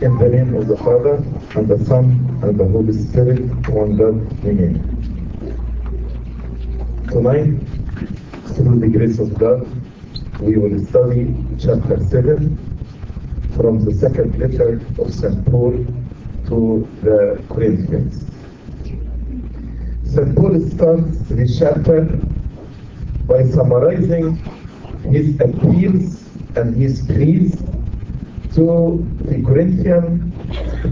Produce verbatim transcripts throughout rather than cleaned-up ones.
In the name of the Father, and the Son, and the Holy Spirit, one God, amen. Tonight, through the grace of God, we will study chapter seven from the second letter of Saint Paul to the Corinthians. Saint Paul starts this chapter by summarizing his appeals and his pleas to the Corinthian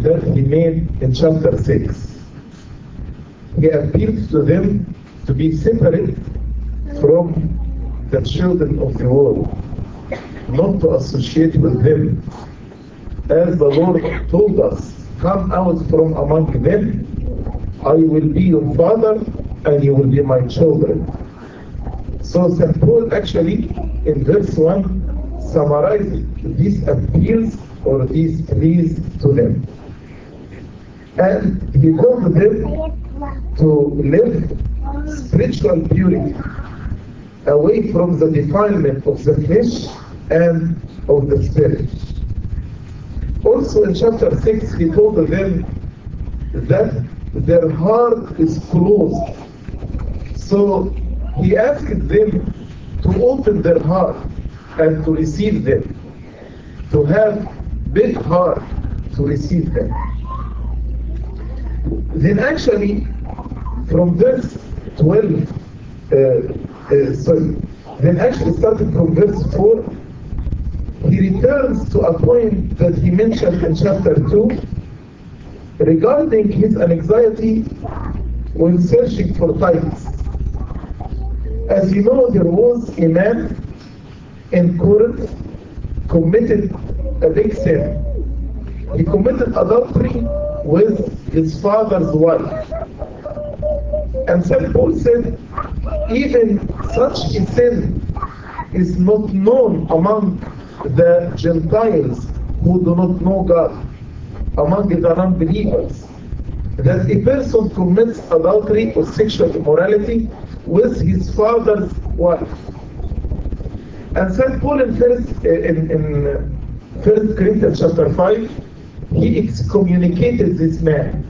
that he made in chapter six. He appeals to them to be separate from the children of the world, not to associate with them. As the Lord told us, come out from among them, I will be your father and you will be my children. So Saint Paul actually in verse one summarize these appeals or these pleas to them. And he called them to live spiritual purity, away from the defilement of the flesh and of the spirit. Also in chapter six, he told them that their heart is closed. So he asked them to open their heart and to receive them, to have big heart to receive them. Then actually, from verse twelve, uh, uh, sorry, then actually starting from verse four, he returns to a point that he mentioned in chapter two, regarding his anxiety when searching for Titus. As you know, there was a man in Corinth committed a big sin. He committed adultery with his father's wife. And Saint Paul said, even such a sin is not known among the Gentiles who do not know God, among the non-believers, that a person commits adultery or sexual immorality with his father's wife. And Saint Paul in First, in, in First Corinthians chapter five, he excommunicated this man.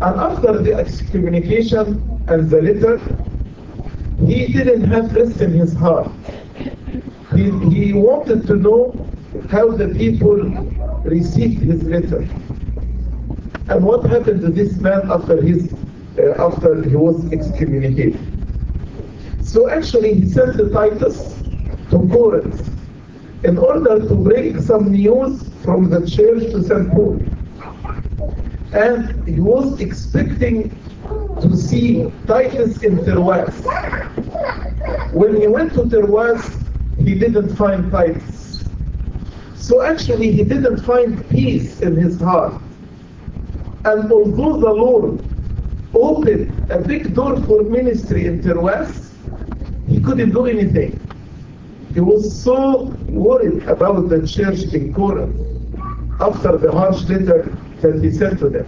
And after the excommunication and the letter, he didn't have rest in his heart. He, he wanted to know how the people received his letter. And what happened to this man after his uh, after he was excommunicated? So actually he sent Titus to Corinth in order to bring some news from the church to Saint Paul. And he was expecting to see Titus in Troas. When he went to Troas, he didn't find Titus. So actually he didn't find peace in his heart. And although the Lord opened a big door for ministry in Troas, he couldn't do anything. He was so worried about the church in Corinth after the harsh letter that he sent to them.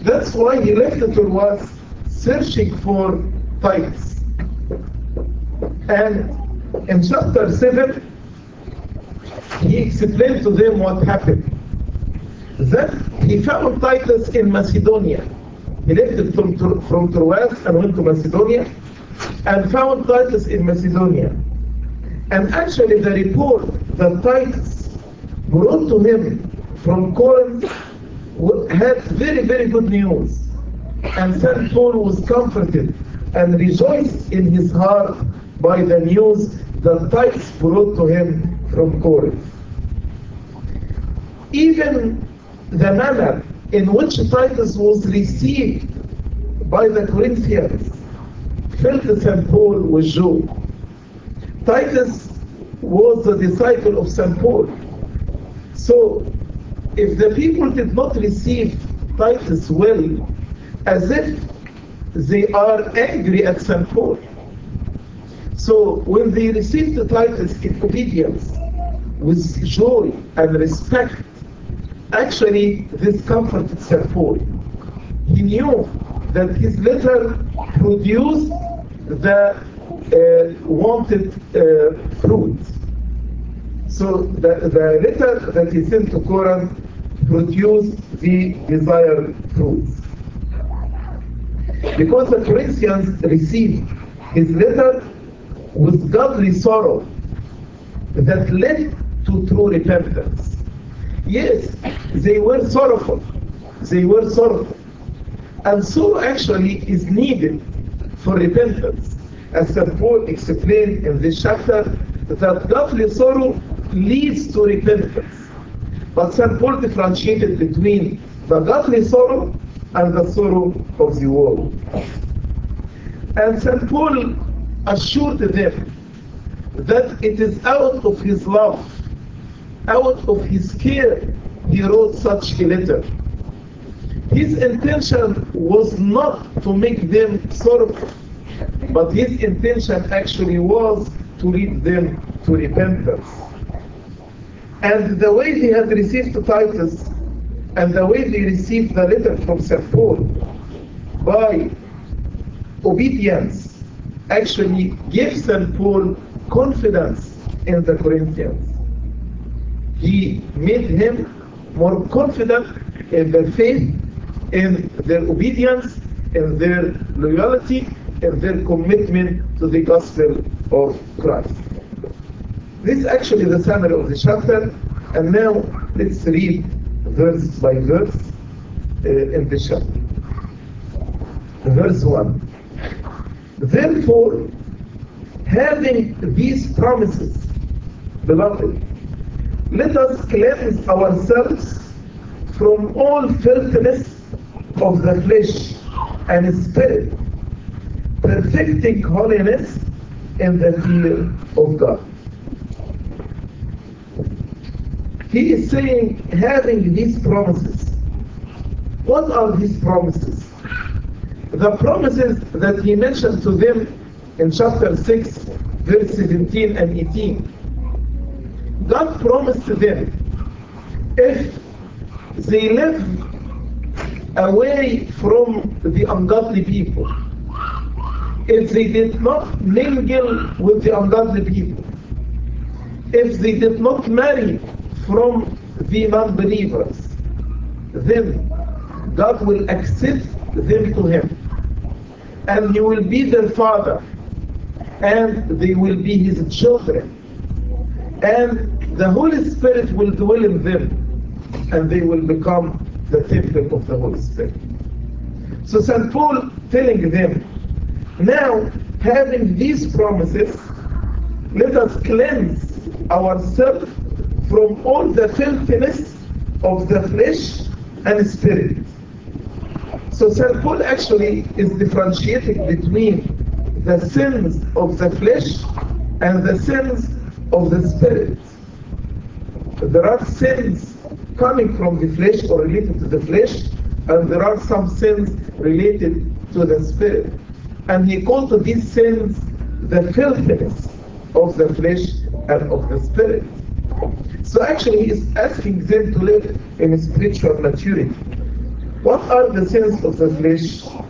That's why he left the Troas searching for Titus. And in chapter seven, he explained to them what happened. That he found Titus in Macedonia. He left from, from Troas and went to Macedonia, and found Titus in Macedonia. And actually the report that Titus brought to him from Corinth had very, very good news. And Saint Paul was comforted and rejoiced in his heart by the news that Titus brought to him from Corinth. Even the manner in which Titus was received by the Corinthians filled Saint Paul with joy. Titus was the disciple of Saint Paul. So, if the people did not receive Titus well, as if they are angry at Saint Paul. So, when they received the Titus in obedience, with joy and respect, actually, this comforted Saint Paul. He knew that his letter produced the uh, wanted uh, fruit. So the, the letter that he sent to Corinth produced the desired fruits. Because the Corinthians received his letter with godly sorrow that led to true repentance. Yes, they were sorrowful. They were sorrowful. And sorrow actually is needed for repentance. As Saint Paul explained in this chapter, that godly sorrow leads to repentance. But Saint Paul differentiated between the godly sorrow and the sorrow of the world. And Saint Paul assured them that it is out of his love, out of his care, he wrote such a letter. His intention was not to make them sorrowful, but his intention actually was to lead them to repentance. And the way he had received Titus, and the way they received the letter from Saint Paul, by obedience, actually gave Saint Paul confidence in the Corinthians. He made him more confident in their faith, in their obedience, in their loyalty, in their commitment to the gospel of Christ. This is actually the summary of the chapter, and now let's read verse by verse uh, in the chapter. Verse one. Therefore, having these promises, beloved, let us cleanse ourselves from all filthiness of the flesh and spirit, perfecting holiness in the fear of God. He is saying, having these promises. What are these promises? The promises that he mentioned to them in chapter six, verse seventeen and eighteen. God promised to them, if they live away from the ungodly people, if they did not mingle with the ungodly people, if they did not marry from the non-believers, then God will accept them to Him, and He will be their Father, and they will be His children, and the Holy Spirit will dwell in them, and they will become the temple of the Holy Spirit. So Saint Paul telling them, now having these promises, let us cleanse ourselves from all the filthiness of the flesh and spirit. So Saint Paul actually is differentiating between the sins of the flesh and the sins of the spirit. There are sins coming from the flesh or related to the flesh, and there are some sins related to the spirit. And he called these sins the filthiness of the flesh and of the spirit. So actually, he is asking them to live in spiritual maturity. What are the sins of the flesh?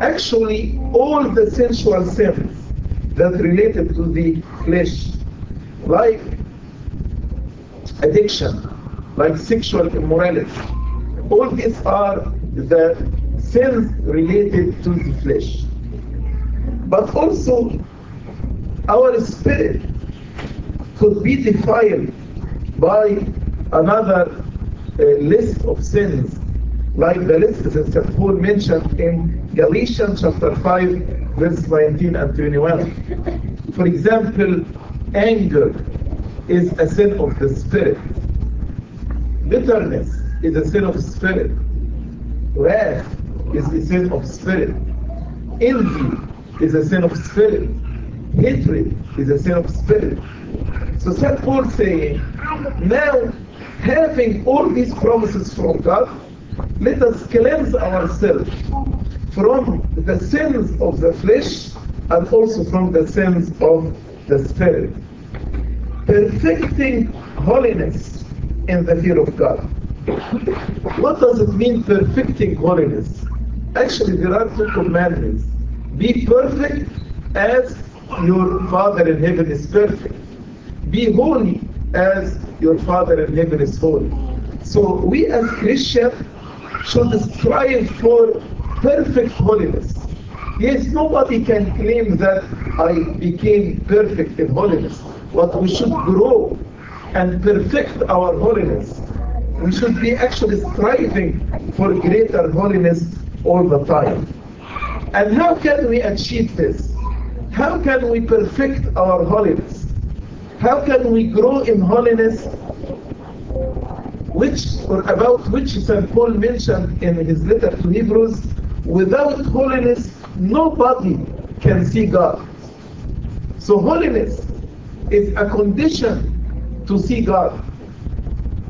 Actually, all the sensual sins that related to the flesh, like addiction, like sexual immorality, all these are the sins related to the flesh. But also, our spirit could be defiled by another uh, list of sins, like the list that Saint Paul mentioned in Galatians chapter five, verse nineteen and twenty-one. For example, anger is a sin of the spirit. Bitterness is a sin of spirit. Wrath is a sin of spirit. Envy is a sin of spirit. Hatred is a sin of spirit. So Saint Paul saying, now having all these promises from God, let us cleanse ourselves from the sins of the flesh and also from the sins of the spirit, perfecting holiness in the fear of God. What does it mean, perfecting holiness? Actually, there are two commandments. Be perfect as your Father in heaven is perfect. Be holy as your Father in heaven is holy. So we as Christians should strive for perfect holiness. Yes, nobody can claim that I became perfect in holiness, but we should grow and perfect our holiness. We should be actually striving for greater holiness all the time. And how can we achieve this? How can we perfect our holiness? How can we grow in holiness, which or about which Saint Paul mentioned in his letter to Hebrews? Without holiness, nobody can see God. So holiness is a condition to see God.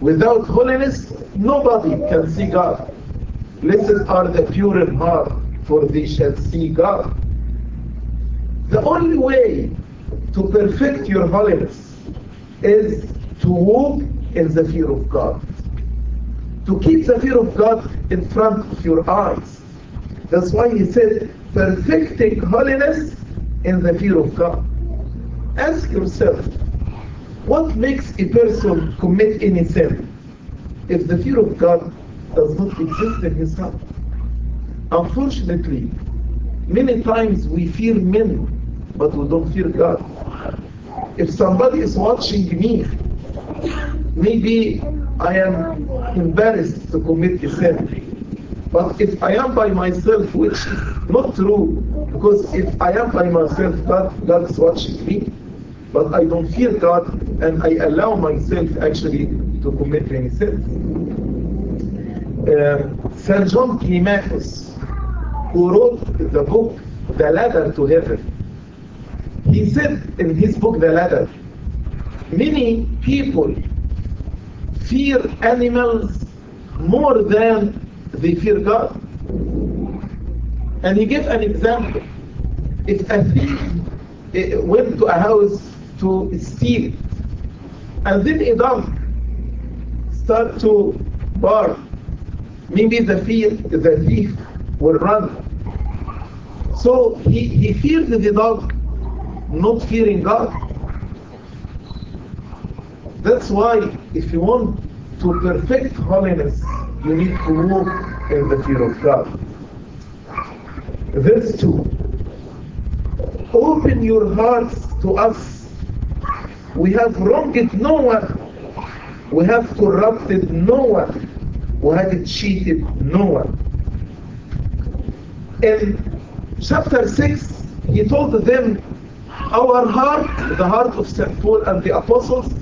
Without holiness, nobody can see God. Blessed are the pure in heart, for they shall see God. The only way to perfect your holiness is to walk in the fear of God. To keep the fear of God in front of your eyes. That's why he said, perfecting holiness in the fear of God. Ask yourself, what makes a person commit any sin if the fear of God does not exist in his heart? Unfortunately, many times we fear men, but we don't fear God. If somebody is watching me, maybe I am embarrassed to commit a sin. But if I am by myself, which is not true, because if I am by myself, God, God is watching me, but I don't fear God, and I allow myself actually to commit any sin. Uh, Saint John Climacus, who wrote the book, The Ladder to Heaven, he said in his book, The Ladder, many people fear animals more than they fear God. And he gave an example. If a thief went to a house to steal, and then a dog started to bark, maybe the thief, the thief will run. So he, he feared the dog, not fearing God. That's why if you want to perfect holiness, you need to walk in the fear of God. Verse two. Open your hearts to us. We have wronged no one. We have corrupted no one. We have cheated no one. In chapter six, he told them, our heart, the heart of Saint Paul and the apostles,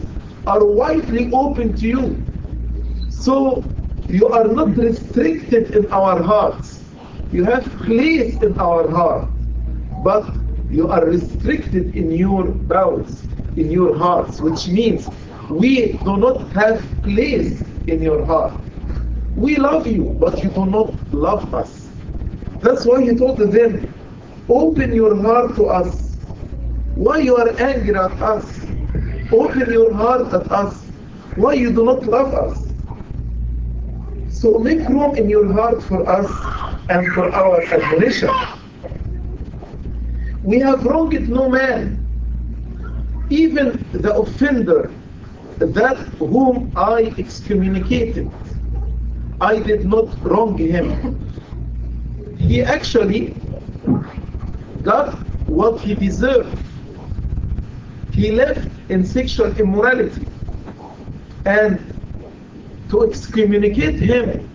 are widely open to you. So, you are not restricted in our hearts. You have place in our heart. But you are restricted in your bowels, in your hearts, which means we do not have place in your heart. We love you, but you do not love us. That's why he told them, open your heart to us. Why you are angry at us? Open your heart at us. Why you do not love us? So make room in your heart for us and for our admonition. We have wronged no man, even the offender, that whom I excommunicated. I did not wrong him. He actually got what he deserved. He lived in sexual immorality, and to excommunicate him,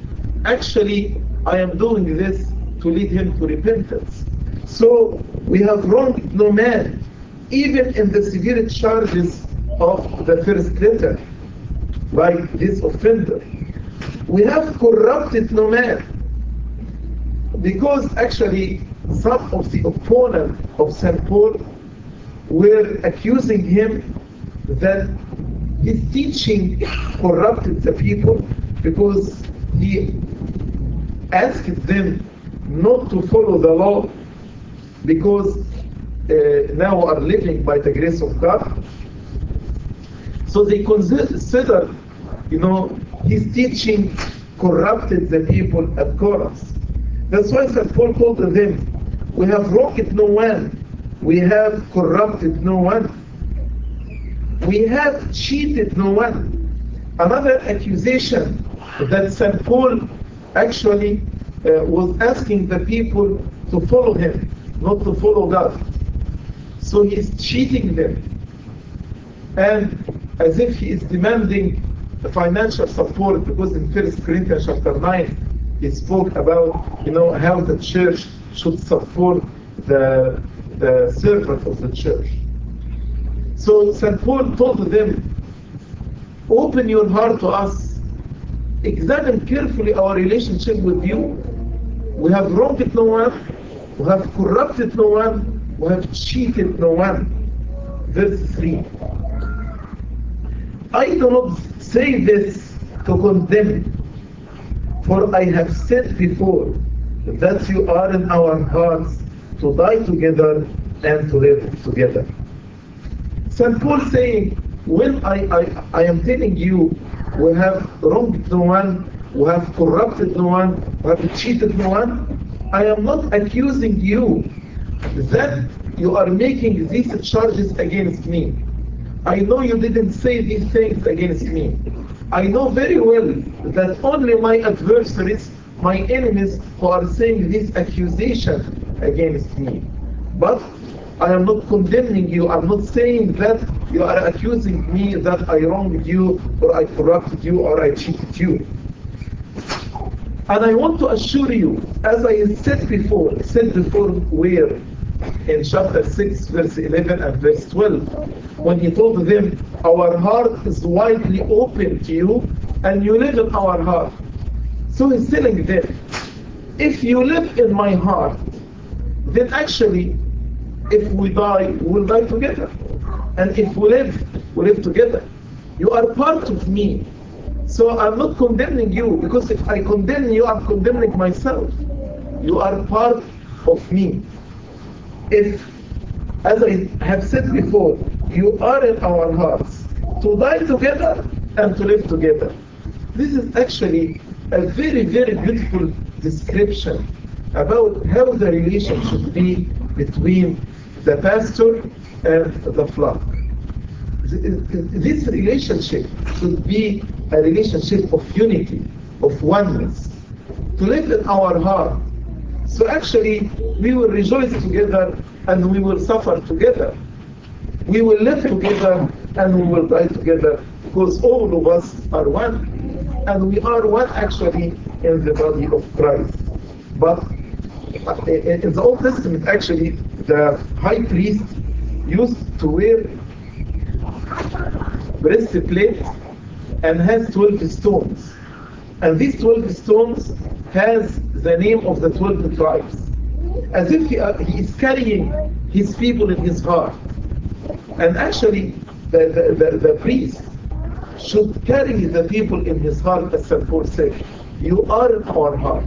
actually, I am doing this to lead him to repentance. So we have wronged no man, even in the severe charges of the first letter, like this offender. We have corrupted no man, because actually some of the opponents of Saint Paul were accusing him that his teaching corrupted the people, because he asked them not to follow the law, because uh, now are living by the grace of God. So they consider, you know, his teaching corrupted the people at Corinth. That's why Saint Paul told them, we have wronged no one, we have corrupted no one. we have cheated no one. Another accusation that Saint Paul actually uh, was asking the people to follow him, not to follow God. So he is cheating them, and as if he is demanding financial support, because in First Corinthians chapter nine he spoke about, you know, how the church should support the the servant of the church. So Saint Paul told them, open your heart to us, examine carefully our relationship with you. We have wronged no one, we have corrupted no one, we have cheated no one. Verse three. I do not say this to condemn, for I have said before that you are in our hearts to die together and to live together. Saint Paul saying, when I, I, I am telling you, we have wronged no one, we have corrupted no one, we have cheated no one, I am not accusing you that you are making these charges against me. I know you didn't say these things against me. I know very well that only my adversaries, my enemies, who are saying these accusations against me. But I am not condemning you. I'm not saying that you are accusing me that I wronged you, or I corrupted you, or I cheated you. And I want to assure you, as I said before, said before where? In chapter six, verse eleven and verse twelve, when he told them, our heart is widely open to you, and you live in our heart. So he's telling them, if you live in my heart, then actually, if we die, we'll die together. And if we live, we live together. You are part of me. So I'm not condemning you, because if I condemn you, I'm condemning myself. You are part of me. If, as I have said before, you are in our hearts, to die together and to live together. This is actually a very, very beautiful description about how the relation should be between the pastor and the flock. This relationship should be a relationship of unity, of oneness, to live in our heart. So actually, we will rejoice together and we will suffer together. We will live together and we will die together, because all of us are one. And we are one actually in the body of Christ. But in the Old Testament, actually, the high priest used to wear breastplate and has twelve stones. And these twelve stones has the name of the twelve tribes. As if he, uh, he is carrying his people in his heart. And actually, the, the, the, the priest should carry the people in his heart, as Saint Paul said. You are in our heart.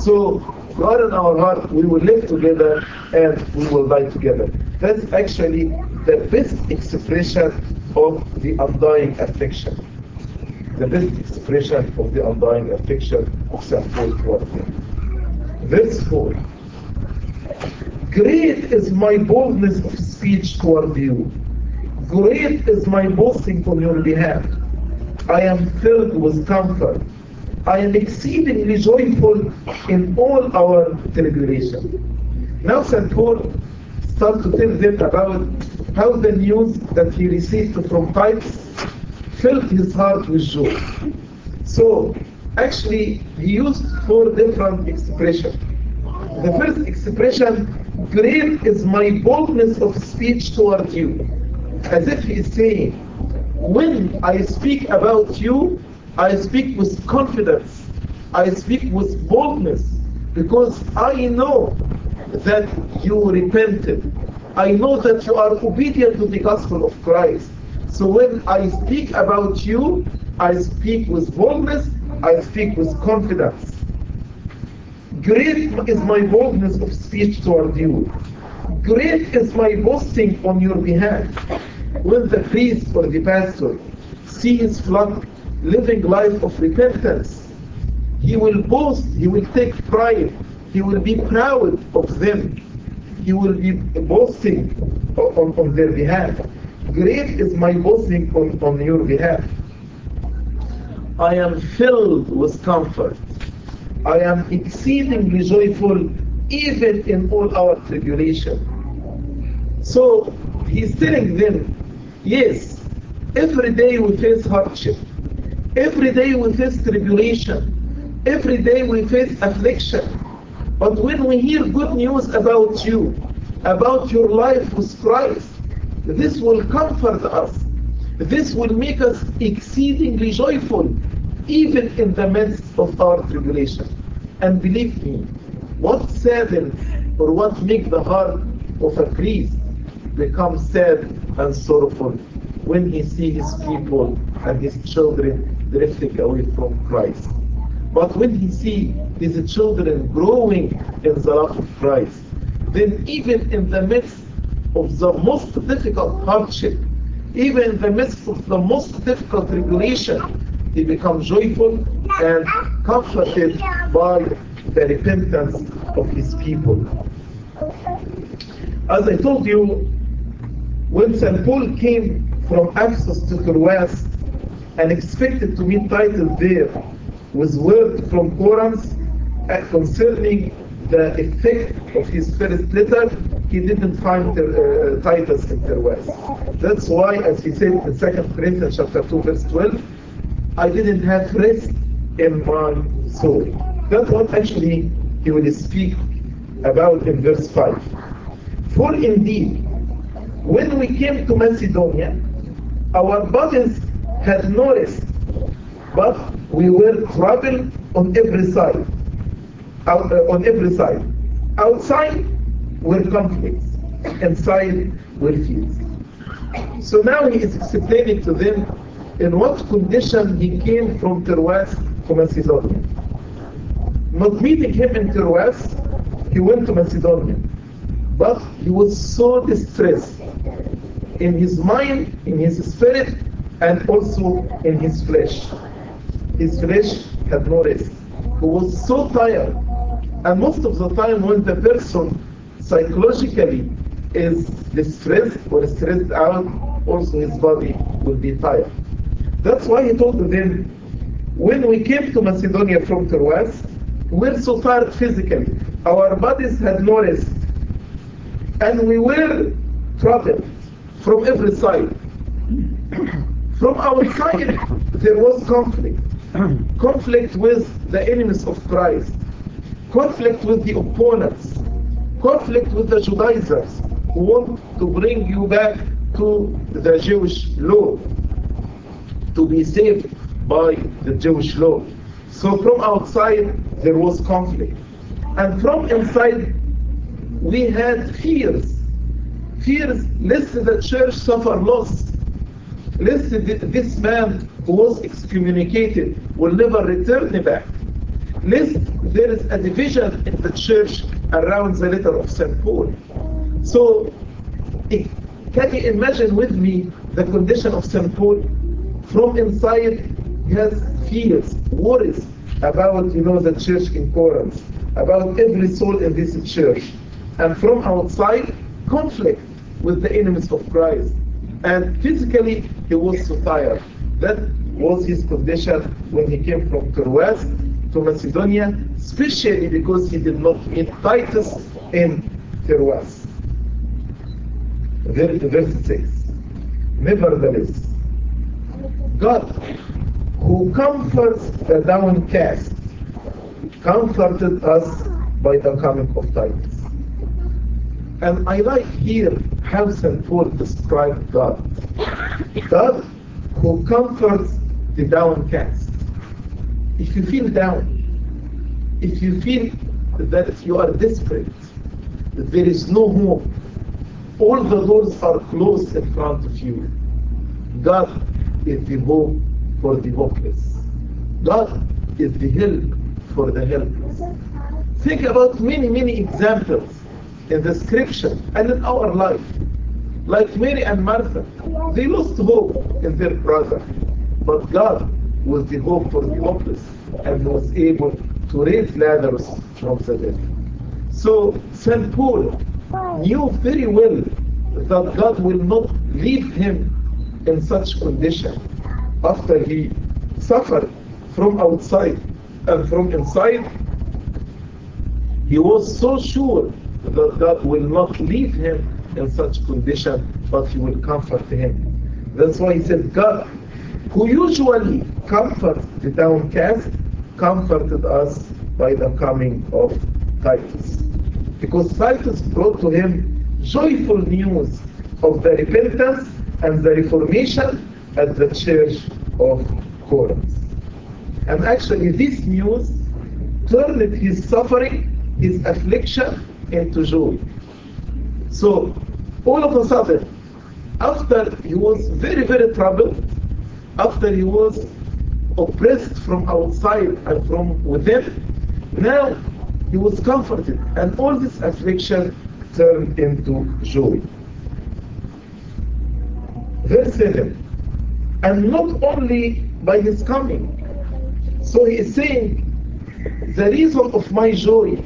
So, you are in our heart, we will live together and we will die together. That's actually the best expression of the undying affection. The best expression of the undying affection of Saint Paul towards them. Verse four. Great is my boldness of speech toward you. Great is my boasting on your behalf. I am filled with comfort. I am exceedingly joyful in all our tribulation. Now Saint Paul starts to tell them about how the news that he received from Titus filled his heart with joy. So, actually, he used four different expressions. The first expression, great is my boldness of speech toward you. As if he is saying, when I speak about you, I speak with confidence, I speak with boldness, because I know that you repented. I know that you are obedient to the gospel of Christ. So when I speak about you, I speak with boldness, I speak with confidence. Great is my boldness of speech toward you. Great is my boasting on your behalf. When the priest or the pastor sees his flock living life of repentance, he will boast, he will take pride, he will be proud of them, he will be boasting on, on, on their behalf. Great is my boasting on, on your behalf. I am filled with comfort. I am exceedingly joyful even in all our tribulation. So he's telling them, yes, every day we face hardship. Every day we face tribulation. Every day we face affliction. But when we hear good news about you, about your life with Christ, this will comfort us. This will make us exceedingly joyful, even in the midst of our tribulation. And believe me, what saddens or what makes the heart of a priest become sad and sorrowful when he sees his people and his children drifting away from Christ. But when he sees these children growing in the love of Christ, then even in the midst of the most difficult hardship, even in the midst of the most difficult tribulation, he becomes joyful and comforted by the repentance of his people. As I told you, when Saint Paul came from Ephesus to Troas and expected to meet Titus there with word from Corinth concerning the effect of his first letter, he didn't find uh, Titus in Troas. That's why, as he said in Second Corinthians chapter two, verse twelve, I didn't have rest in my soul. That's what actually he will speak about in verse five. For indeed, when we came to Macedonia, our bodies had no rest, but we were troubled on every side. Out, uh, on every side. Outside were conflicts, inside were fears. So now he is explaining to them in what condition he came from Troas to Macedonia. Not meeting him in Troas, he went to Macedonia. But he was so distressed in his mind, in his spirit, and also in his flesh. His flesh had no rest. He was so tired. And most of the time when the person psychologically is distressed or stressed out, also his body will be tired. That's why he told them, when we came to Macedonia from Troas, we're so tired physically. Our bodies had no rest. And we were troubled from every side. From our side, there was conflict. Conflict with the enemies of Christ. Conflict with the opponents, conflict with the Judaizers who want to bring you back to the Jewish law, to be saved by the Jewish law. So from outside there was conflict. And from inside we had fears. Fears lest the church suffer loss, lest this man who was excommunicated will never return back. Lest there is a division in the church around the letter of Saint Paul. So, can you imagine with me the condition of Saint Paul? From inside, he has fears, worries about, you know, the church in Corinth, about every soul in this church. And from outside, conflict with the enemies of Christ. And physically, he was so tired. That was his condition when he came from Troas to Macedonia, especially because he did not meet Titus in Troas. Verse six. Nevertheless, God, who comforts the downcast, comforted us by the coming of Titus. And I like here how Saint Paul described God. God, who comforts the downcast. If you feel down, if you feel that you are desperate, that there is no hope, all the doors are closed in front of you, God is the hope for the hopeless. God is the help for the helpless. Think about many, many examples in the scripture and in our life. Like Mary and Martha, they lost hope in their brother, but God was the hope for the hopeless, and was able to raise Lazarus from the dead. So Saint Paul knew very well that God will not leave him in such condition after he suffered from outside and from inside? He was so sure that God will not leave him in such condition, but he will comfort him. That's why he said, God, who usually comforts the downcast, comforted us by the coming of Titus. Because Titus brought to him joyful news of the repentance and the reformation at the church of Corinth. And actually this news turned his suffering, his affliction, into joy. So all of a sudden, after he was very, very troubled, after he was oppressed from outside and from within, now he was comforted, and all this affliction turned into joy. Verse seven, and not only by his coming. So he is saying, the reason of my joy,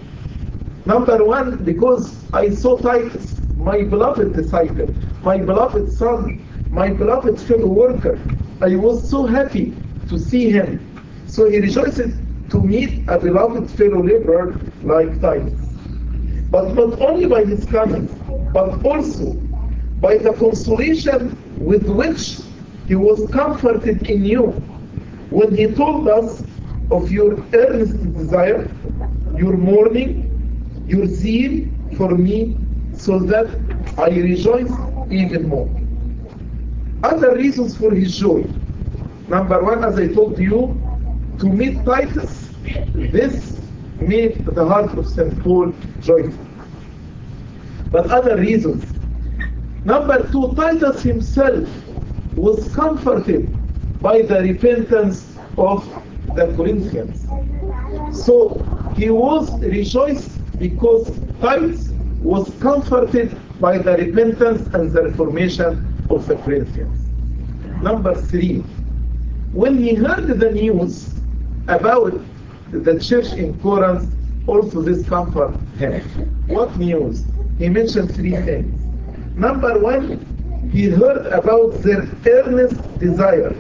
number one, because I saw Titus, my beloved disciple, my beloved son, my beloved fellow worker. I was so happy to see him. So he rejoices to meet a beloved fellow laborer like Titus. But not only by his coming, but also by the consolation with which he was comforted in you, when he told us of your earnest desire, your mourning, your zeal for me, so that I rejoice even more. Other reasons for his joy. Number one, as I told you, to meet Titus, this made the heart of Saint Paul joyful. But other reasons. Number two, Titus himself was comforted by the repentance of the Corinthians. So he was rejoiced because Titus was comforted by the repentance and the reformation of the Corinthians. Number three, when he heard the news about the church in Corinth, also this comfort him. What news? He mentioned three things. Number one, he heard about their earnest desire.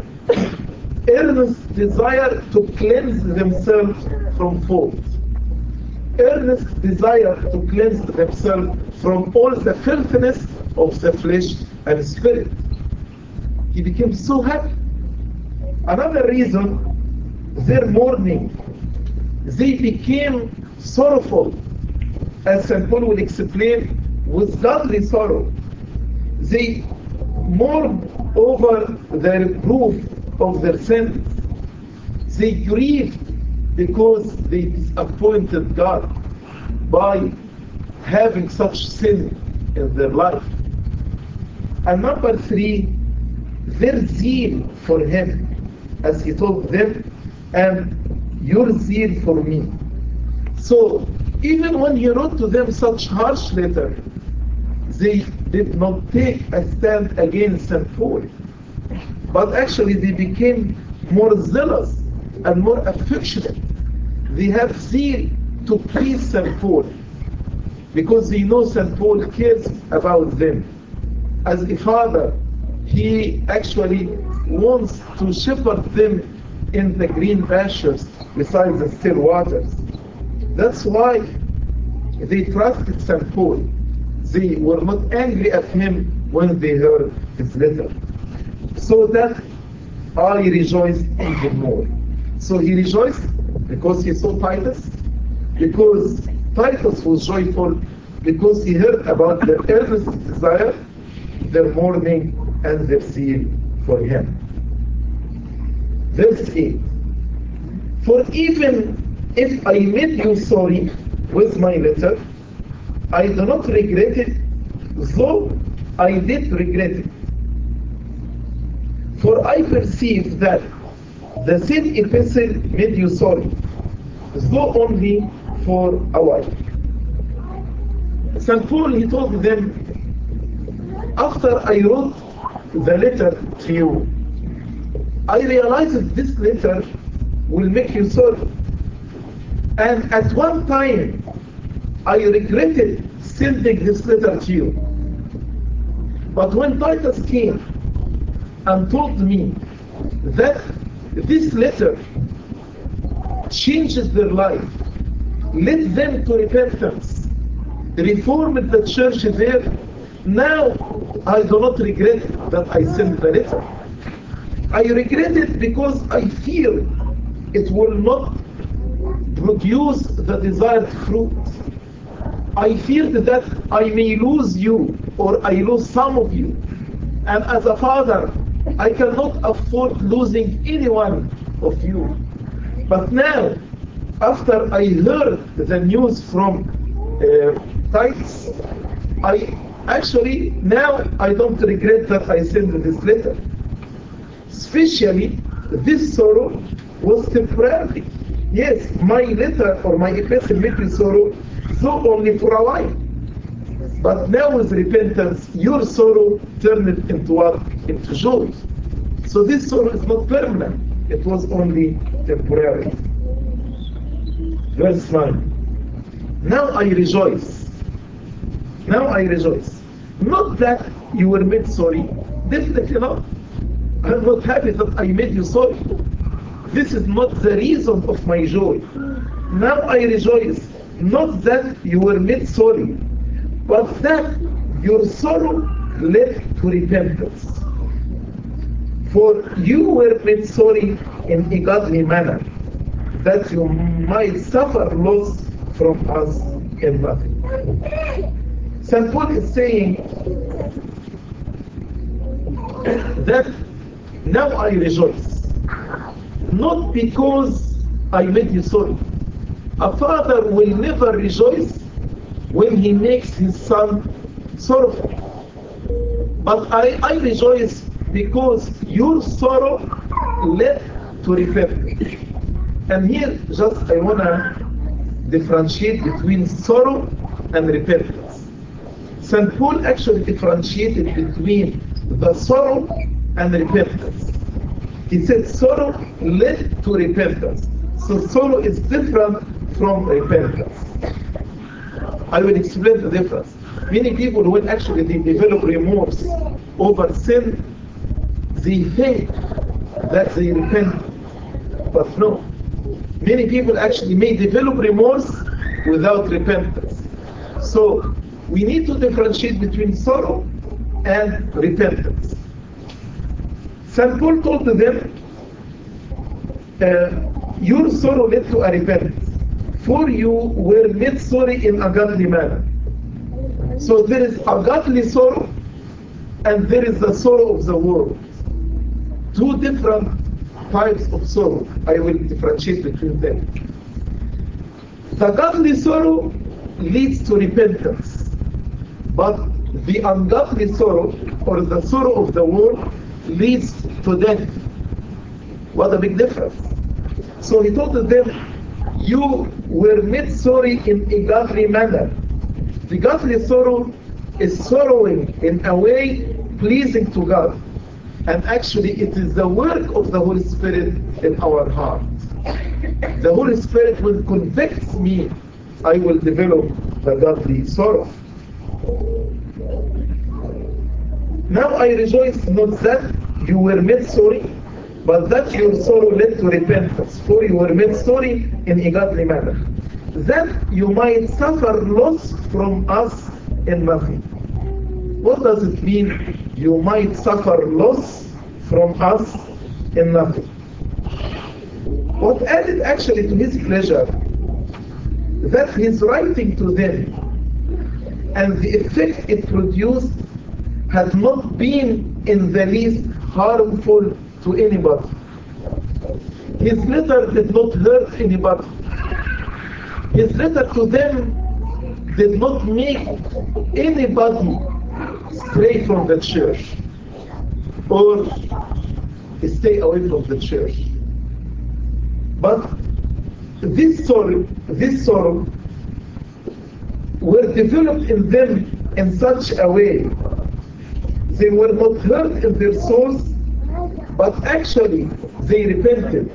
Earnest desire to cleanse themselves from fault. Earnest desire to cleanse themselves from all the filthiness of the flesh and spirit. He became so happy. Another reason, their mourning. They became sorrowful, as Saint Paul will explain, with godly sorrow. They mourned over the reproof of their sins. They grieved because they disappointed God by having such sin in their life. And number three, their zeal for him, as he told them, and your zeal for me. So even when he wrote to them such harsh letter, they did not take a stand against Saint Paul, but actually they became more zealous and more affectionate. They have zeal to please Saint Paul, because they know Saint Paul cares about them. As a father, he actually wants to shepherd them in the green pastures beside the still waters. That's why they trusted Saint Paul. They were not angry at him when they heard his letter. So that I rejoiced even more. So he rejoiced because he saw Titus, because Titus was joyful, because he heard about their earnest desire, their mourning, and their zeal for him. Verse eight. For even if I made you sorry with my letter, I do not regret it, though I did regret it. For I perceive that the same epistle made you sorry, though only for a while. Saint Paul, he told them, after I wrote the letter to you, I realized that this letter will make you sorry. And at one time, I regretted sending this letter to you. But when Titus came and told me that this letter changes their life, led them to repentance, reformed the church there, now I do not regret that I sent the letter. I regret it because I fear it will not produce the desired fruit. I feared that I may lose you, or I lose some of you. And as a father, I cannot afford losing any one of you. But now, after I heard the news from uh, Titus, I actually, now I don't regret that I sent this letter. Especially, this sorrow was temporary. Yes, my letter or my epistle made me sorrow, so only for a while. But now with repentance, your sorrow turned it into what? Into joy. So this sorrow is not permanent. It was only temporary. Verse nine. Now I rejoice. Now I rejoice. Not that you were made sorry. Definitely not. I'm not happy that I made you sorry. This is not the reason of my joy. Now I rejoice. Not that you were made sorry, but that your sorrow led to repentance. For you were made sorry in a godly manner, that you might suffer loss from us in nothing. Saint Paul is saying that now I rejoice, not because I made you sorry. A father will never rejoice when he makes his son sorrowful. But I, I rejoice because your sorrow led to repentance. And here, just I want to differentiate between sorrow and repentance. Saint Paul actually differentiated between the sorrow and repentance. He said sorrow led to repentance. So sorrow is different from repentance. I will explain the difference. Many people, when actually they develop remorse over sin, they think that they repent. But no. Many people actually may develop remorse without repentance. So we need to differentiate between sorrow and repentance. Saint Paul told them, uh, your sorrow led to a repentance. For you were made sorry in a godly manner. So there is a godly sorrow and there is the sorrow of the world. Two different types of sorrow. I will differentiate between them. The godly sorrow leads to repentance, but the ungodly sorrow or the sorrow of the world leads to death. What a big difference. So he told them, you were made sorry in a godly manner. The godly sorrow is sorrowing in a way pleasing to God. And actually it is the work of the Holy Spirit in our heart. The Holy Spirit will convict me. I will develop the godly sorrow. Now I rejoice not that you were made sorry, but that your sorrow led to repentance, for you were made sorry in a godly manner, that you might suffer loss from us in nothing. What does it mean, you might suffer loss from us in nothing? What added actually to his pleasure, that his writing to them and the effect it produced had not been in the least harmful to anybody. His letter did not hurt anybody. His letter to them did not make anybody stray from the church or stay away from the church. But this sorrow, this sorrow were developed in them in such a way they were not hurt in their souls, but actually they repented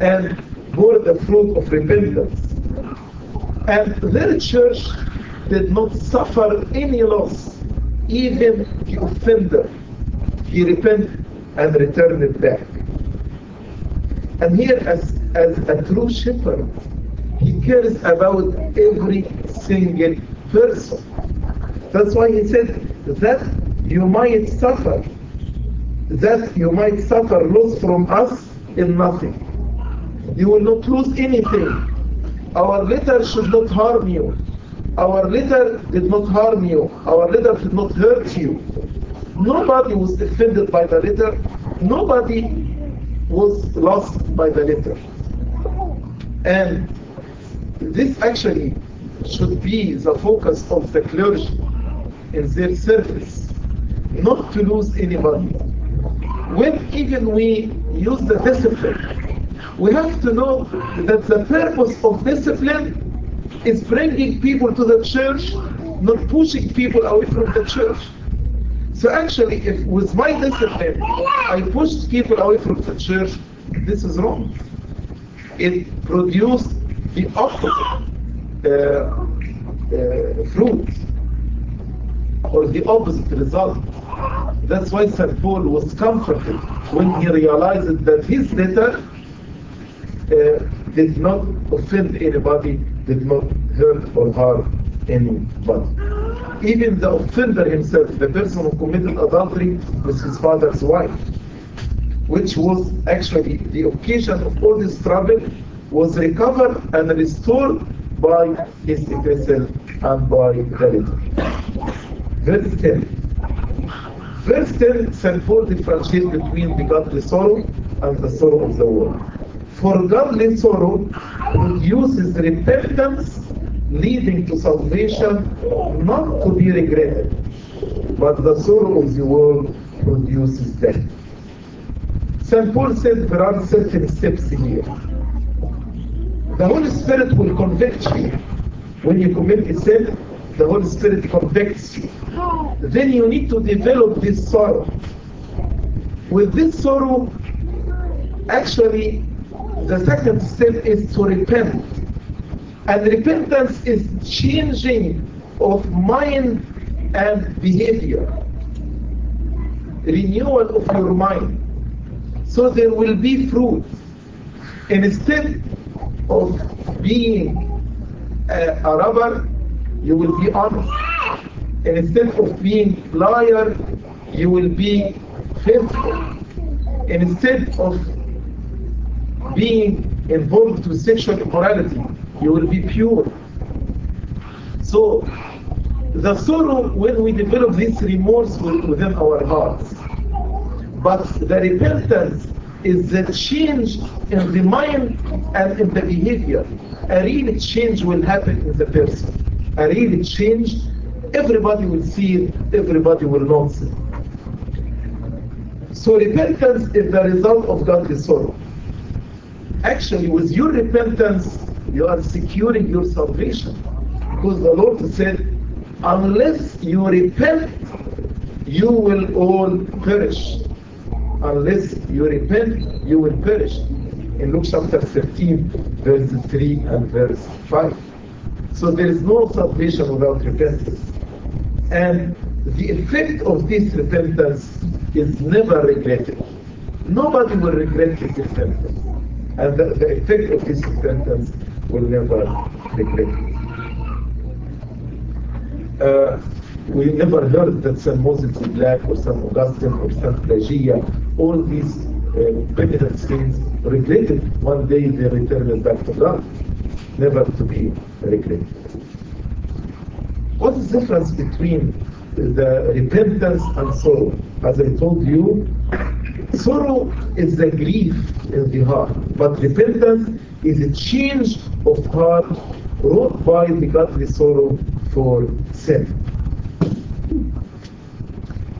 and bore the fruit of repentance. And their church did not suffer any loss, even offender, he repented and returned it back. And here, as, as a true shepherd, he cares about every single person. That's why he said that you might suffer, that you might suffer loss from us in nothing. You will not lose anything. Our letter should not harm you. Our letter did not harm you. Our letter did not hurt you. Nobody was offended by the letter. Nobody was lost by the letter. And this actually should be the focus of the clergy in their service, not to lose anybody. When even we use the discipline, we have to know that the purpose of discipline is bringing people to the church, not pushing people away from the church. So actually, if with my discipline, I pushed people away from the church, this is wrong. It produced the opposite uh, uh, fruit, or the opposite result. That's why Saint Paul was comforted when he realized that his letter uh, did not offend anybody, did not hurt or harm anybody. Even the offender himself, the person who committed adultery with his father's wife, which was actually the occasion of all this trouble, was recovered and restored by his epistle and by the letter. Verse ten. Verse ten, Saint Paul differentiates between the godly sorrow and the sorrow of the world. For godly sorrow produces repentance leading to salvation, not to be regretted, but the sorrow of the world produces death. Saint Paul said there are certain steps here. The Holy Spirit will convict you. When you commit a sin, the Holy Spirit convicts you. Then you need to develop this sorrow. With this sorrow, actually, the second step is to repent. And repentance is changing of mind and behavior. Renewal of your mind. So there will be fruit. Instead of being a, a robber, you will be honest. Instead of being a liar, you will be faithful. Instead of being involved with sexual immorality, you will be pure. So the sorrow, when we develop this remorse within our hearts, but the repentance is the change in the mind and in the behavior. A real change will happen in the person. A real change, everybody will see it, everybody will notice it. So repentance is the result of godly sorrow. Actually, with your repentance, you are securing your salvation. Because the Lord said, unless you repent, you will all perish. Unless you repent, you will perish. In Luke chapter thirteen, verses three and verse five. So there is no salvation without repentance. And the effect of this repentance is never regretted. Nobody will regret his repentance. And the, the effect of this repentance will never be great. Uh, we never heard that Saint Moses is black, or Saint Augustine, or Saint Plagia. All these penitent uh, saints regretted. One day they returned back to God, never to be regretted. What is the difference between the repentance and sorrow? As I told you, sorrow is the grief in the heart, but repentance is a change of heart wrought by the godly sorrow for sin.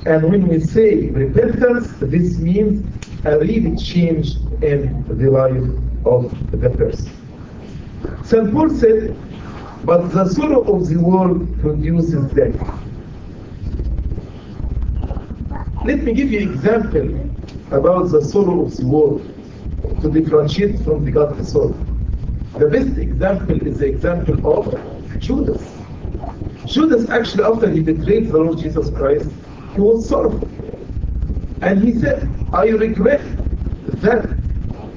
And when we say repentance, this means a real change in the life of the person. Saint Paul said, but the sorrow of the world produces death. Let me give you an example about the sorrow of the world to differentiate from the godly sorrow. The best example is the example of Judas. Judas actually, after he betrayed the Lord Jesus Christ, he was sorrowful. And he said, I regret that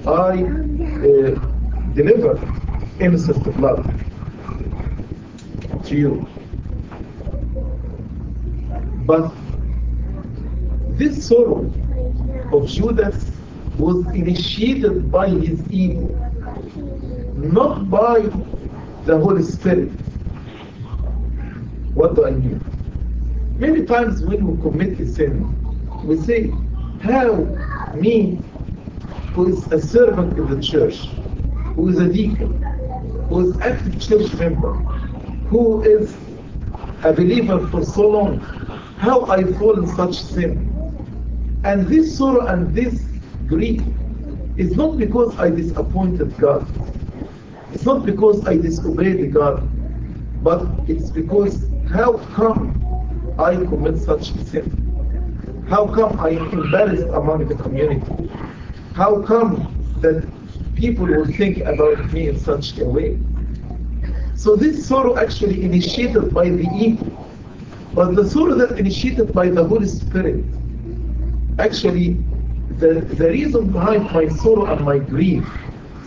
I uh, delivered innocent blood to you. But this sorrow of Judas was initiated by his ego, not by the Holy Spirit. What do I mean? Many times when we commit a sin, we say, how me, who is a servant in the church, who is a deacon, who is active church member, who is a believer for so long, how I fall in such sin. And this sorrow and this grief is not because I disappointed God. It's not because I disobeyed God, but it's because how come I commit such sin? How come I am embarrassed among the community? How come that people will think about me in such a way? So this sorrow actually initiated by the ego, but the sorrow that initiated by the Holy Spirit, actually the, the reason behind my sorrow and my grief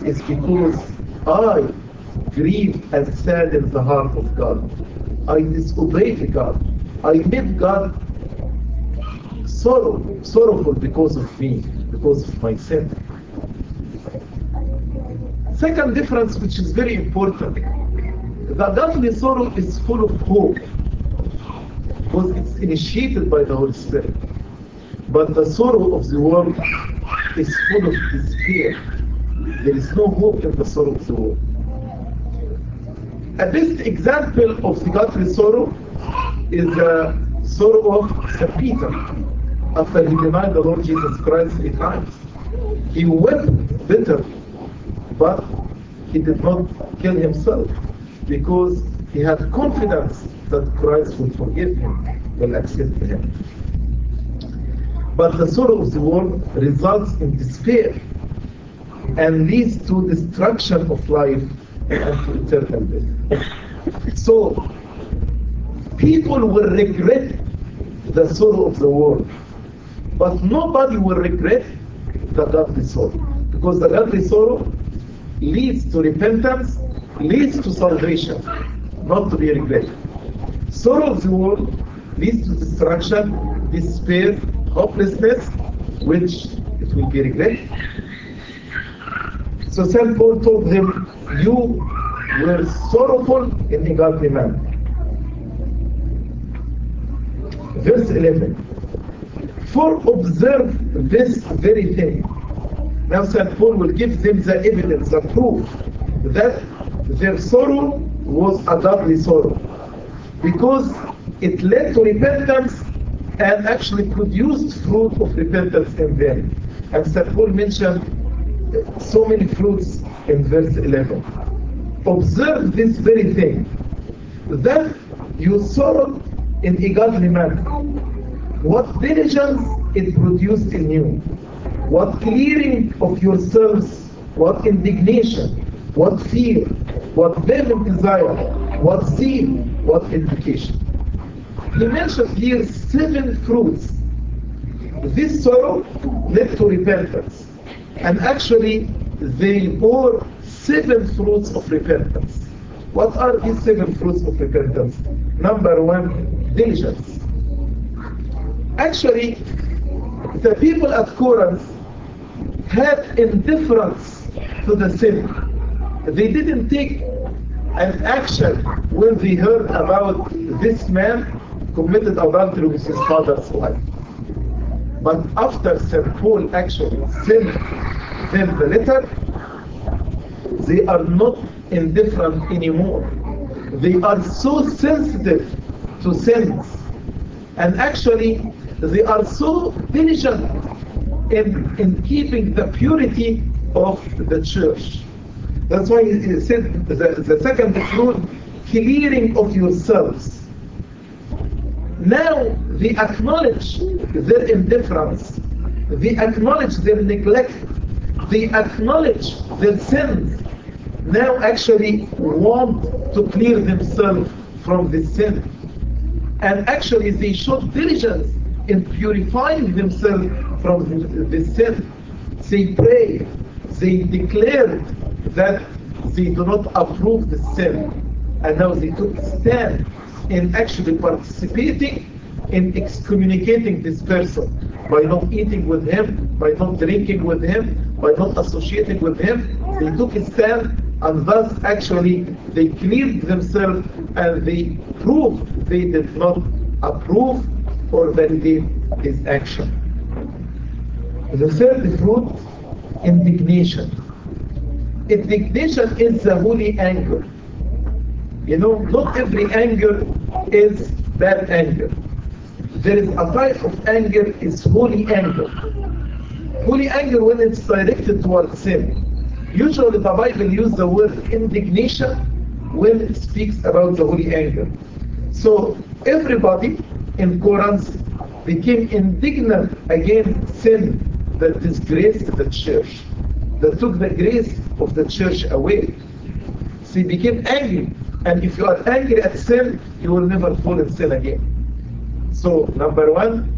is because I grieve and sadden the heart of God. I disobeyed God. I made God Sorrow, sorrowful because of me, because of my sin. Second difference, which is very important, the godly sorrow is full of hope, because it's initiated by the Holy Spirit. But the sorrow of the world is full of despair. There is no hope in the sorrow of the world. A best example of the godly sorrow is the sorrow of Saint Peter. After he denied the Lord Jesus Christ three times, he wept bitterly, but he did not kill himself because he had confidence that Christ will forgive him, will accept him. But the sorrow of the world results in despair and leads to destruction of life and to eternal death. So people will regret the sorrow of the world, but nobody will regret the godly sorrow, because the godly sorrow leads to repentance, leads to salvation, not to be regretted. Sorrow of the world leads to destruction, despair, hopelessness, which it will be regretted. So Saint Paul told them, you were sorrowful in a godly manner. Verse eleven. For observe this very thing. Now Saint Paul will give them the evidence, the proof, that their sorrow was a godly sorrow, because it led to repentance and actually produced fruit of repentance in them. And Saint Paul mentioned so many fruits in verse eleven. Observe this very thing, that you sorrowed in a godly manner. What diligence it produced in you, what clearing of yourselves, what indignation, what fear, what vehement desire, what zeal, what education. He mentioned here seven fruits. This sorrow led to repentance, and actually they bore seven fruits of repentance. What are these seven fruits of repentance? Number one, diligence. Actually, the people at Corinth had indifference to the sin. They didn't take an action when they heard about this man committed adultery with his father's wife. But after Saint Paul actually sent them the letter, they are not indifferent anymore. They are so sensitive to sins, and actually they are so diligent in, in keeping the purity of the church. That's why he said the, the second fruit, clearing of yourselves. Now they acknowledge their indifference. They acknowledge their neglect. They acknowledge their sins. Now actually want to clear themselves from the sin. And actually they showed diligence in purifying themselves from the sin. They pray. They declared that they do not approve the sin. And now they took stand in actually participating in excommunicating this person by not eating with him, by not drinking with him, by not associating with him. They took a stand, and thus actually they cleared themselves and they proved they did not approve or validate his action. The third fruit, indignation. Indignation is the holy anger. You know, not every anger is bad anger. There is a type of anger is holy anger. Holy anger when it's directed towards sin. Usually the Bible uses the word indignation when it speaks about the holy anger. So everybody in Corinth became indignant against sin that disgraced the church, that took the grace of the church away. So they became angry. And if you are angry at sin, you will never fall in sin again. So number one,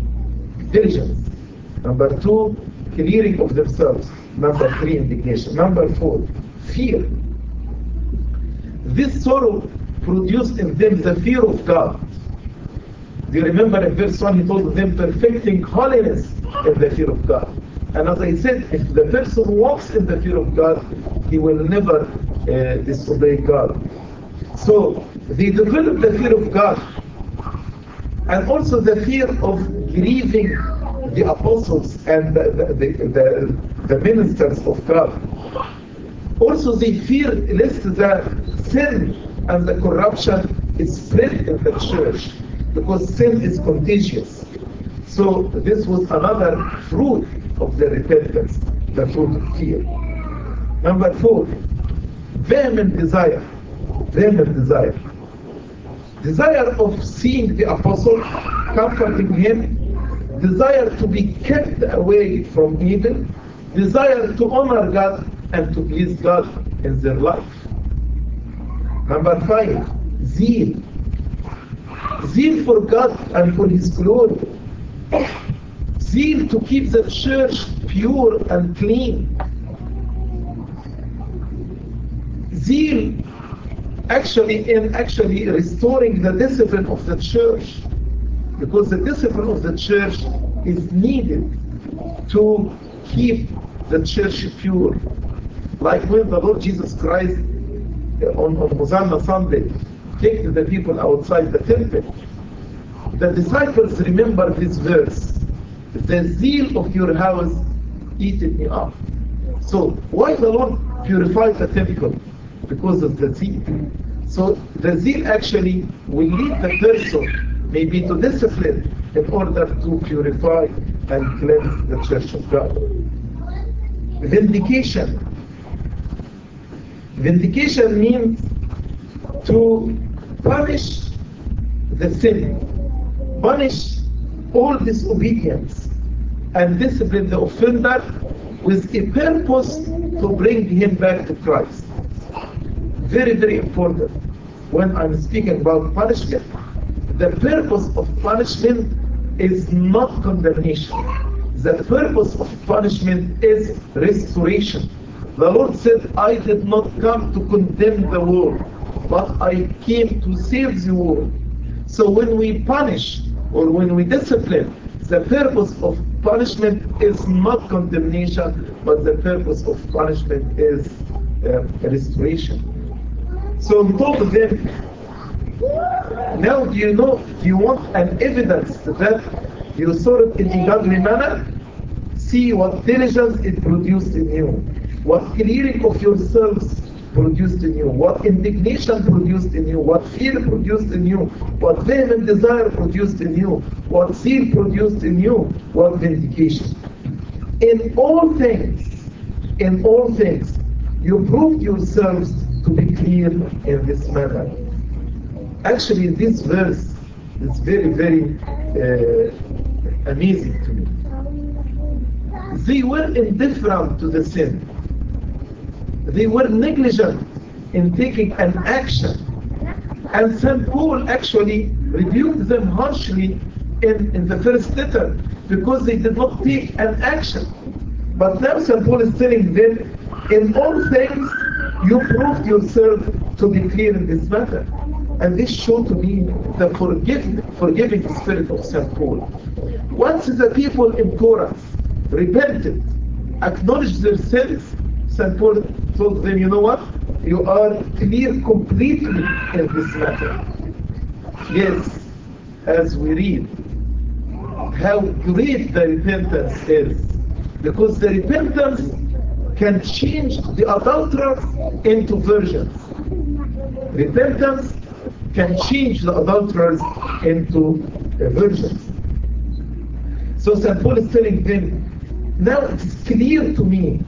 diligence. Number two, clearing of themselves. Number three, indignation. Number four, fear. This sorrow produced in them the fear of God. Do you remember in verse one, he told them, perfecting holiness in the fear of God. And as I said, if the person walks in the fear of God, he will never uh, disobey God. So they developed the fear of God, and also the fear of grieving the apostles and the, the, the, the ministers of God. Also they fear lest the sin and the corruption is spread in the church, because sin is contagious. So this was another fruit of the repentance, the fruit of fear. Number four, vehement desire. Vehement desire. Desire of seeing the apostle, comforting him, desire to be kept away from evil, desire to honor God and to please God in their life. Number five, zeal. Zeal for God and for His glory. Zeal to keep the church pure and clean. Zeal actually in actually restoring the discipline of the church, because the discipline of the church is needed to keep the church pure. Like when the Lord Jesus Christ on, on Hosanna Sunday took the people outside the temple, the disciples remember this verse, the zeal of your house eaten me up. So why the Lord purified the temple? Because of the zeal. So the zeal actually will lead the person maybe to discipline in order to purify and cleanse the church of God. Vindication. Vindication means to punish the sin, punish all disobedience, and discipline the offender with a purpose to bring him back to Christ. Very, very important. When I'm speaking about punishment, the purpose of punishment is not condemnation. The purpose of punishment is restoration. The Lord said, I did not come to condemn the world, but I came to save the world. So when we punish or when we discipline, the purpose of punishment is not condemnation, but the purpose of punishment is uh, restoration. So he told them, now do you know, do you want an evidence that you saw it in a godly manner? See what diligence it produced in you, what clearing of yourselves produced in you, what indignation produced in you, what fear produced in you, what vehement desire produced in you, what zeal produced in you, what vindication. In all things, in all things, you proved yourselves to be clear in this manner. Actually, this verse is very, very uh, amazing to me. They were indifferent to the sin. They were negligent in taking an action. And Saint Paul actually rebuked them harshly in, in the first letter because they did not take an action. But now Saint Paul is telling them, in all things you proved yourself to be clear in this matter. And this showed to me the forgiving, forgiving spirit of Saint Paul. Once the people in Corinth repented, acknowledged their sins, Saint Paul told them, you know what? You are clear completely in this matter. Yes, as we read, how great the repentance is. Because the repentance can change the adulterers into virgins. Repentance can change the adulterers into virgins. So Saint Paul is telling them, now it's clear to me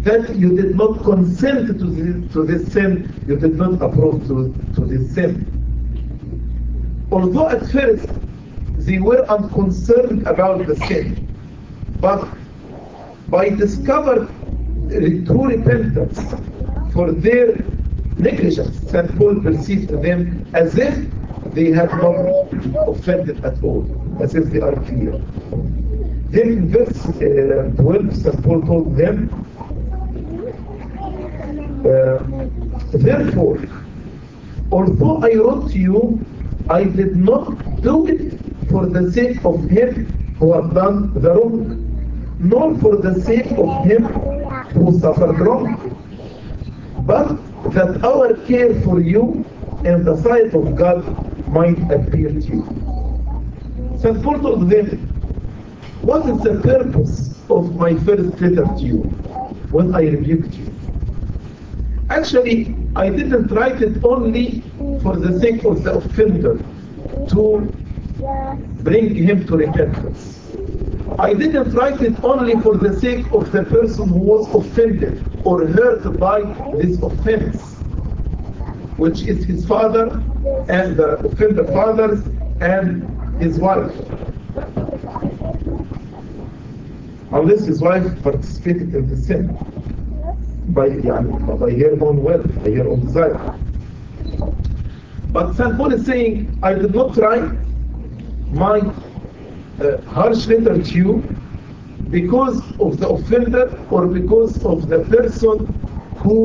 that you did not consent to this, to this sin, you did not approve to, to this sin. Although at first they were unconcerned about the sin, but by discovering true repentance for their negligence, Saint Paul perceived them as if they have not offended at all, as if they are clear. Then in verse uh, twelve, Saint Paul told them, Uh, therefore, although I wrote to you, I did not do it for the sake of him who had done the wrong, nor for the sake of him who suffered wrong, but that our care for you and the sight of God might appear to you. Saint Paul told them, what is the purpose of my first letter to you when I rebuked you? Actually, I didn't write it only for the sake of the offender, to bring him to repentance. I didn't write it only for the sake of the person who was offended or hurt by this offense, which is his father and the offender fathers and his wife. Unless his wife participated in the sin. By, يعني, by her own will, by her own desire. But Saint Paul is saying, I did not write my uh, harsh letter to you because of the offender or because of the person who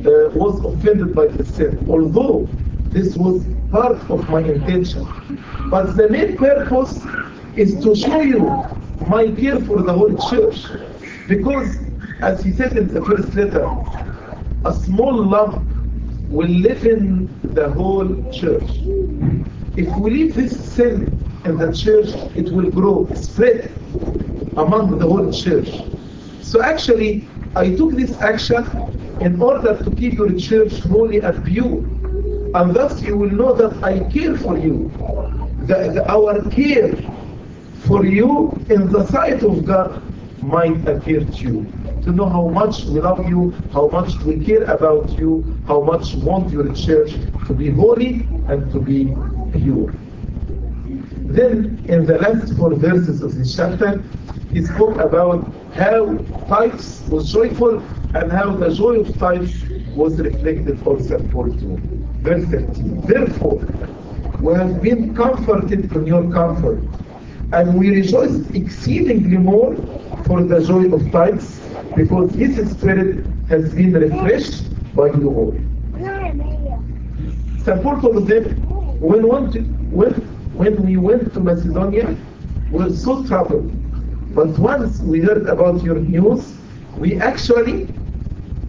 uh, was offended by the sin, although this was part of my intention. But the main purpose is to show you my care for the whole church, because as he said in the first letter, a small lump will live in the whole church. If we leave this sin in the church, it will grow, spread among the whole church. So actually, I took this action in order to keep your church holy and pure, and thus you will know that I care for you. That our care for you in the sight of God might appear to you, to know how much we love you, how much we care about you, how much we want your church to be holy and to be pure. Then in the last four verses of this chapter, he spoke about how Titus was joyful and how the joy of Titus was reflected also in Paul too. Verse thirteen, therefore we have been comforted in your comfort, and we rejoice exceedingly more for the joy of Titus, because his spirit has been refreshed by you all. Saint Paul told them, when, one to, when, when we went to Macedonia, we were so troubled. But once we heard about your news, we actually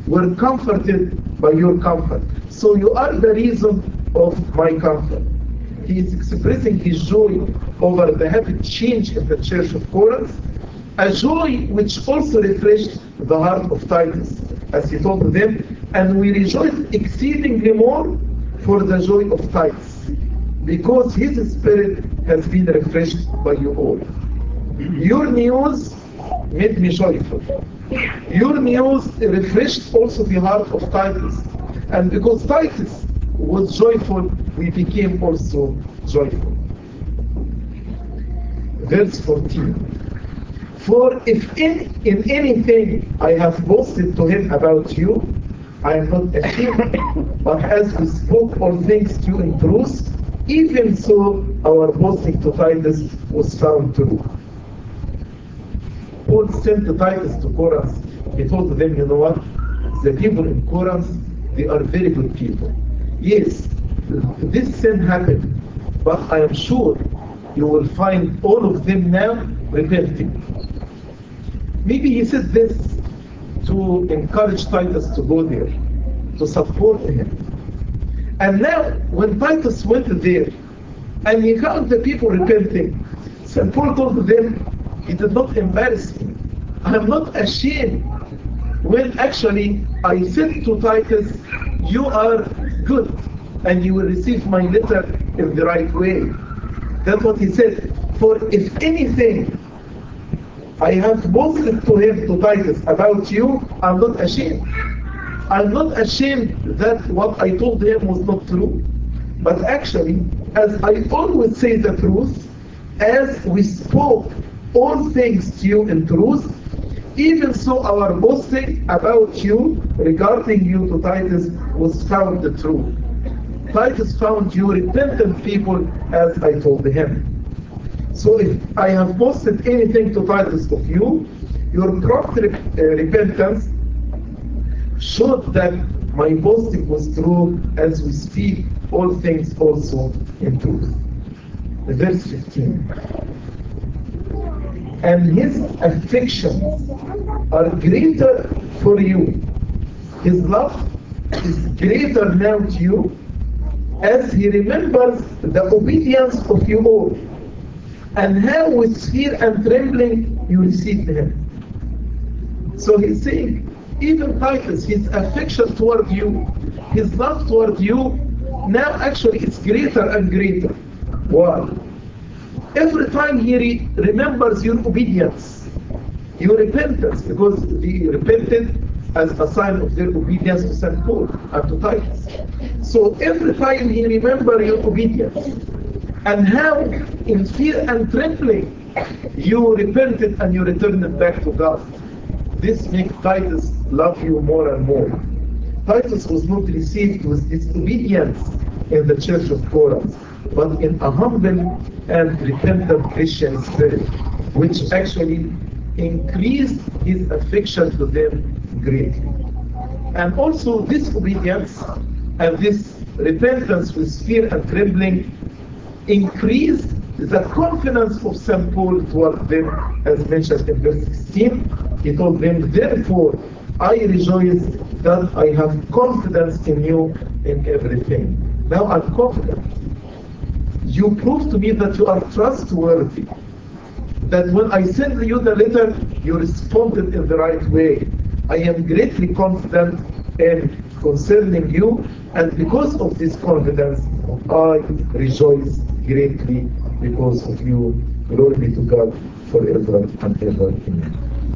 were comforted by your comfort. So you are the reason of my comfort. He is expressing his joy over the happy change in the church of Corinth, a joy which also refreshed the heart of Titus, as he told them, and we rejoice exceedingly more for the joy of Titus, because his spirit has been refreshed by you all. Your news made me joyful. Your news refreshed also the heart of Titus, and because Titus was joyful, we became also joyful. Verse fourteen. For if in, in anything I have boasted to him about you, I am not ashamed, but as we spoke all things to you in truth, Even so, our posting to Titus was found true. Paul sent to Titus to Corinth. He told them, you know what? The people in Corinth, they are very good people. Yes, this sin happened, but I am sure you will find all of them now repenting. Maybe he said this to encourage Titus to go there, to support him. And now, when Titus went there, and he found the people repenting, Saint Paul told them, it did not embarrass me. I am not ashamed. When actually, I said to Titus, you are good, and you will receive my letter in the right way. That's what he said. For if anything, I have boasted to him, to Titus, about you, I'm not ashamed. I'm not ashamed that what I told him was not true. But actually, as I always say the truth, as we spoke all things to you in truth, even so our boasting about you, regarding you to Titus, was found true. Titus found you repentant people, as I told him. So if I have boasted anything to Titus of you, your prompt re- uh, repentance showed that my boasting was true, as we speak all things also in truth. Verse fifteen. And his affections are greater for you. His love is greater now to you, as he remembers the obedience of you all, and how with fear and trembling you received him. So he's saying, even Titus, his affection toward you, his love toward you, now actually it's greater and greater. Why? Every time he re- remembers your obedience, your repentance, because he repented as a sign of their obedience to Saint Paul and to Titus. So every time he remembers your obedience, and how in fear and trembling you repented and you returned it back to God. This makes Titus love you more and more. Titus was not received with disobedience in the church of Corinth, but in a humble and repentant Christian spirit, which actually increased his affection to them greatly. And also this obedience and this repentance with fear and trembling increased the confidence of Saint Paul toward them, as mentioned in verse sixteen. He told them, therefore, I rejoice that I have confidence in you in everything. Now I'm confident. You prove to me that you are trustworthy, that when I send you the letter, you responded in the right way. I am greatly confident in concerning you, and because of this confidence, I rejoice greatly because of you. Glory be to God forever and ever. Amen.